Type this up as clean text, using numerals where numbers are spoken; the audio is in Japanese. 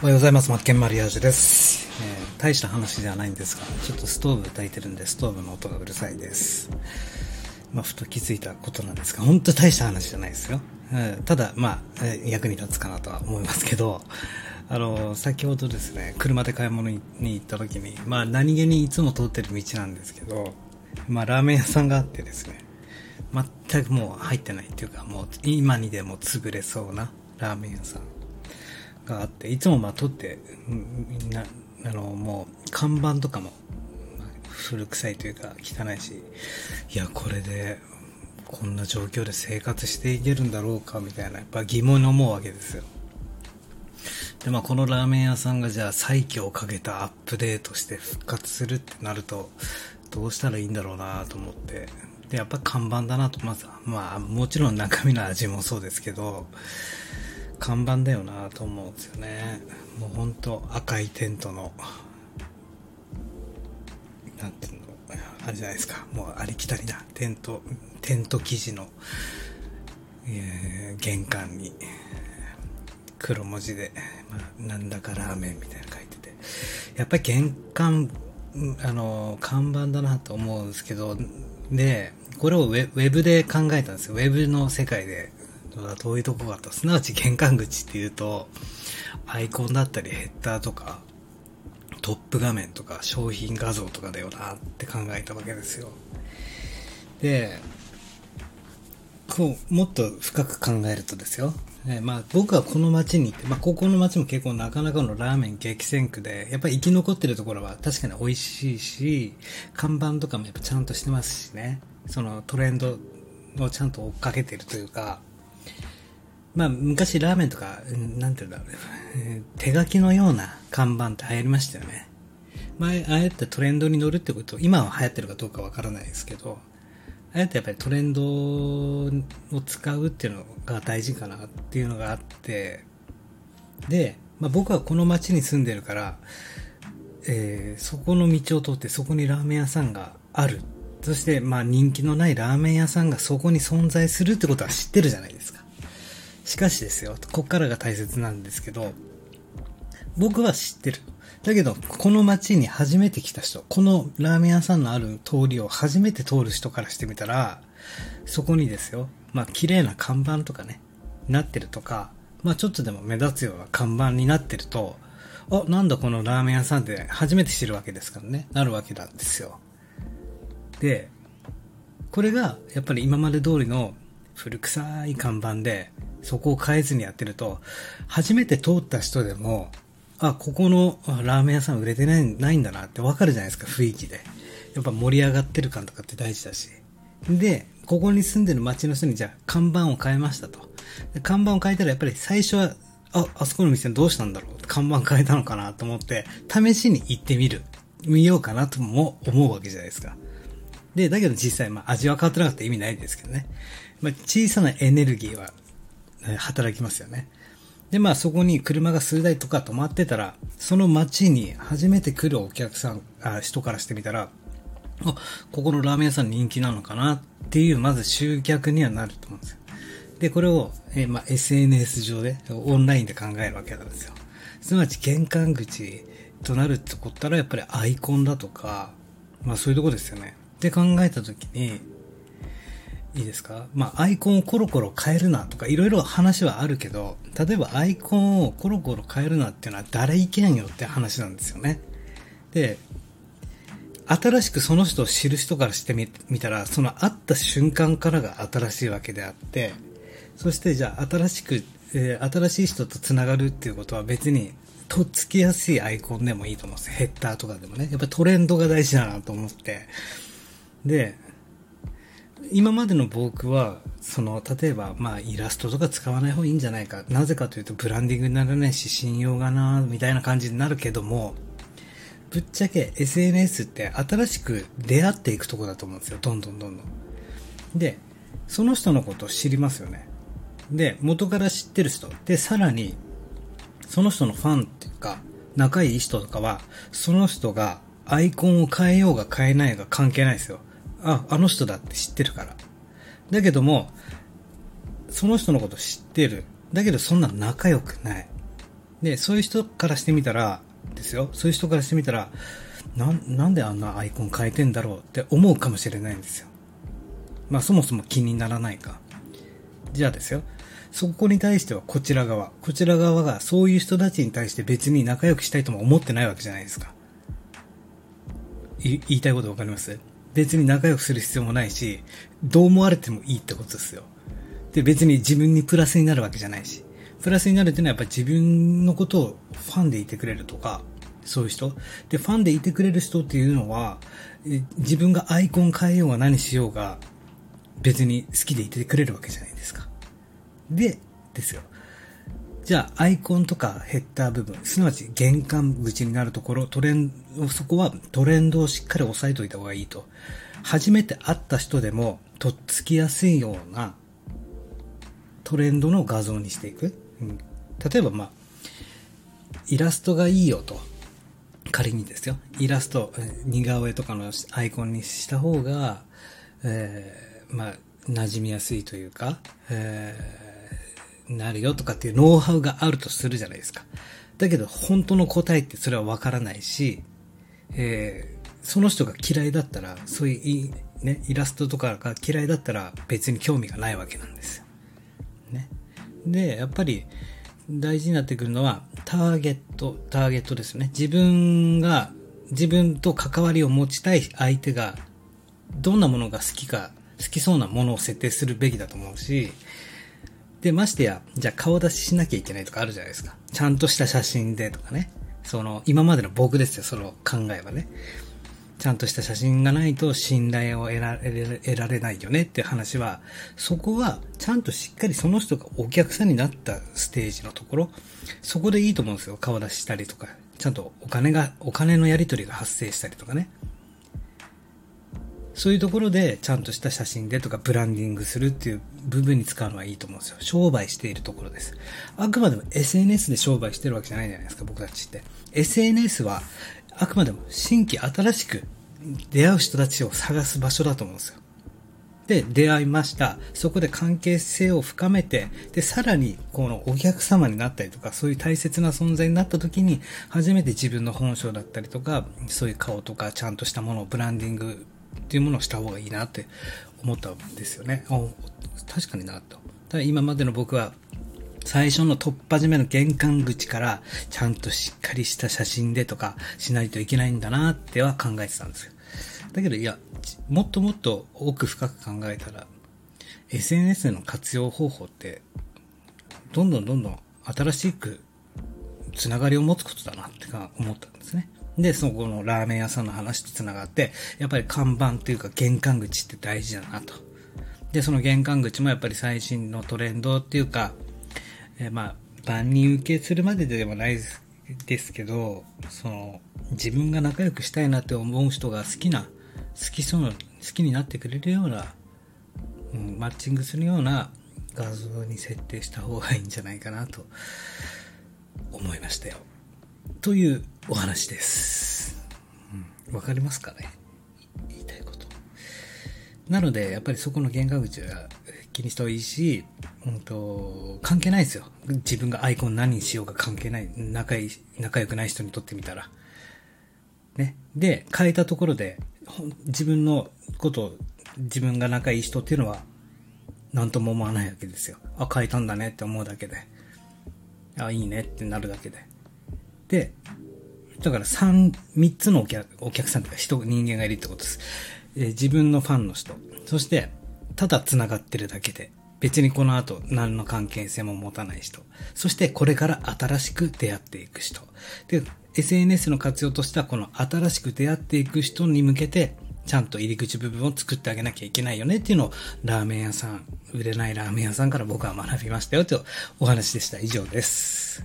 おはようございます。マッケンマリアージュです、大した話ではないんですが、ちょっとストーブ焚いてるんでストーブの音がうるさいです。ふと気づいたことなんですが、本当大した話じゃないですよ。ただ役に立つかなとは思いますけど、先ほどですね、車で買い物に行った時に、何気にいつも通ってる道なんですけど、ラーメン屋さんがあってですね、全くもう入ってないっていうか、もう今にでも潰れそうなラーメン屋さんがあって、いつも撮ってみんなもう看板とかも古臭いというか汚いし、いやこれでこんな状況で生活していけるんだろうかみたいな、やっぱ疑問に思うわけですよ。でこのラーメン屋さんがじゃあ再起をかけたアップデートして復活するってなるとどうしたらいいんだろうなと思って、でやっぱ看板だなと、もちろん中身の味もそうですけど、看板だよなと思うんですよね。もうほんと赤いテントのなんていうのあれじゃないですか、もうありきたりなテント生地の、玄関に黒文字で、なんだかラーメンみたいなの書いてて、やっぱり玄関看板だなと思うんですけど、でこれをウェブで考えたんですよ。ウェブの世界で遠いとこがあった、すなわち玄関口っていうとアイコンだったりヘッダーとかトップ画面とか商品画像とかだよなって考えたわけですよ。でこうもっと深く考えるとですよ、僕はこの街に行って、ここの街も結構なかなかのラーメン激戦区で、やっぱり生き残ってるところは確かに美味しいし、看板とかもやっぱちゃんとしてますしね、そのトレンドをちゃんと追っかけてるというか、昔ラーメンとか、手書きのような看板って流行りましたよね。あえてトレンドに乗るってこと、今は流行ってるかどうかわからないですけど、あえてやっぱりトレンドを使うっていうのが大事かなっていうのがあって、で、僕はこの街に住んでるから、そこの道を通ってそこにラーメン屋さんがある。そして、人気のないラーメン屋さんがそこに存在するってことは知ってるじゃないですか。しかしですよ、こっからが大切なんですけど、僕は知ってる。だけど、この街に初めて来た人、このラーメン屋さんのある通りを初めて通る人からしてみたら、そこにですよ、綺麗な看板とかね、なってるとか、ちょっとでも目立つような看板になってると、なんだこのラーメン屋さんって初めて知るわけですからね、なるわけなんですよ。で、これがやっぱり今まで通りの古臭い看板で、そこを変えずにやってると、初めて通った人でも、ここのラーメン屋さん売れてないんだなってわかるじゃないですか、雰囲気で。やっぱ盛り上がってる感とかって大事だし。で、ここに住んでる街の人にじゃあ看板を変えましたと。で看板を変えたらやっぱり最初は、あそこの店どうしたんだろう、看板変えたのかなと思って、試しに行って見ようかなとも思うわけじゃないですか。で、だけど実際味は変わってなかったら意味ないですけどね。小さなエネルギーは、働きますよね。で、そこに車が数台とか止まってたら、その街に初めて来るお客さん、人からしてみたら、ここのラーメン屋さん人気なのかなっていう、まず集客にはなると思うんですよ。で、これを、SNS 上で、オンラインで考えるわけなんですよ。すなわち玄関口となるってことったら、やっぱりアイコンだとか、そういうとこですよね。って考えたときに、いいですか？アイコンをコロコロ変えるなとかいろいろ話はあるけど、例えばアイコンをコロコロ変えるなっていうのは誰意見よって話なんですよね。で、新しくその人を知る人からしてみたら、その会った瞬間からが新しいわけであって、そしてじゃあ新しい人とつながるっていうことは別にとっつきやすいアイコンでもいいと思うんですよ。ヘッダーとかでもね。やっぱりトレンドが大事だなと思って。で、今までの僕は例えばイラストとか使わない方がいいんじゃないか、なぜかというとブランディングにならないし信用がなみたいな感じになるけども、ぶっちゃけ SNS って新しく出会っていくとこだと思うんですよ。どんどんでその人のことを知りますよね。で元から知ってる人で、さらにその人のファンっていうか仲いい人とかはその人がアイコンを変えようが変えないが関係ないですよ。あの人だって知ってるから。だけども、その人のこと知ってる。だけどそんな仲良くない。で、そういう人からしてみたらですよ、そういう人からしてみたら、なんであんなアイコン変えてんだろうって思うかもしれないんですよ。まあそもそも気にならないか。じゃあですよ、そこに対してはこちら側がそういう人たちに対して別に仲良くしたいとも思ってないわけじゃないですか。言いたいことわかります？別に仲良くする必要もないし、どう思われてもいいってことですよ。で、別に自分にプラスになるわけじゃないし、プラスになるっていうのはやっぱり自分のことをファンでいてくれるとか、そういう人で、ファンでいてくれる人っていうのは、自分がアイコン変えようが何しようが別に好きでいてくれるわけじゃないですか。でですよ、じゃあアイコンとかヘッダー部分、すなわち玄関口になるところ、そこはトレンドをしっかり押さえといた方がいいと。初めて会った人でもとっつきやすいようなトレンドの画像にしていく、うん、例えば、まあイラストがいいよと、仮にですよ、イラスト似顔絵とかのアイコンにした方が、まあ馴染みやすいというか、なるよとかっていうノウハウがあるとするじゃないですか。だけど本当の答えってそれはわからないし、その人が嫌いだったら、そういうね、イラストとかが嫌いだったら別に興味がないわけなんですよ、ね。で、やっぱり大事になってくるのはターゲットですね。自分と関わりを持ちたい相手がどんなものが好きそうなものを設定するべきだと思うし、で、ましてや、じゃあ顔出ししなきゃいけないとかあるじゃないですか。ちゃんとした写真でとかね。その、今までの僕ですよ、その考えはね。ちゃんとした写真がないと信頼を得られないよねって話は、そこはちゃんとしっかりその人がお客さんになったステージのところ、そこでいいと思うんですよ。顔出ししたりとか、ちゃんとお金のやり取りが発生したりとかね。そういうところでちゃんとした写真でとかブランディングするっていう部分に使うのはいいと思うんですよ。商売しているところです。あくまでも SNS で商売してるわけじゃないじゃないですか、僕たちって。SNS はあくまでも新規新しく出会う人たちを探す場所だと思うんですよ。で、出会いました。そこで関係性を深めて、で、さらにこのお客様になったりとか、そういう大切な存在になった時に、初めて自分の本性だったりとか、そういう顔とかちゃんとしたものをブランディング、っていうものをした方がいいなって思ったんですよね。あ、確かになと。ただ今までの僕は最初の突破締めの玄関口からちゃんとしっかりした写真でとかしないといけないんだなっては考えてたんですよ。だけどいや、もっともっと奥深く考えたら SNS の活用方法ってどんどん新しくつながりを持つことだなって思ったんですね。で、そこのラーメン屋さんの話と繋がって、やっぱり看板っていうか玄関口って大事だなと。で、その玄関口もやっぱり最新のトレンドっていうか、まあ、万人受けするまでではないですけど、その、自分が仲良くしたいなって思う人が好きになってくれるような、うん、マッチングするような画像に設定した方がいいんじゃないかなと思いましたよ。というお話です。わかりますかね、言いたいこと。なのでやっぱりそこの玄関口は気にしてもいいし、関係ないですよ。自分がアイコン何にしようか関係ない。仲良くない人にとってみたらね。で、変えたところで自分のことを、自分が仲いい人っていうのは何とも思わないわけですよ。あ、変えたんだねって思うだけで、あ、いいねってなるだけで。で、だから3つのお客さんとか人間がいるってことです。自分のファンの人。そして、ただ繋がってるだけで。別にこの後何の関係性も持たない人。そしてこれから新しく出会っていく人。で、SNS の活用としてはこの新しく出会っていく人に向けて、ちゃんと入り口部分を作ってあげなきゃいけないよねっていうのを売れないラーメン屋さんから僕は学びましたよというお話でした。以上です。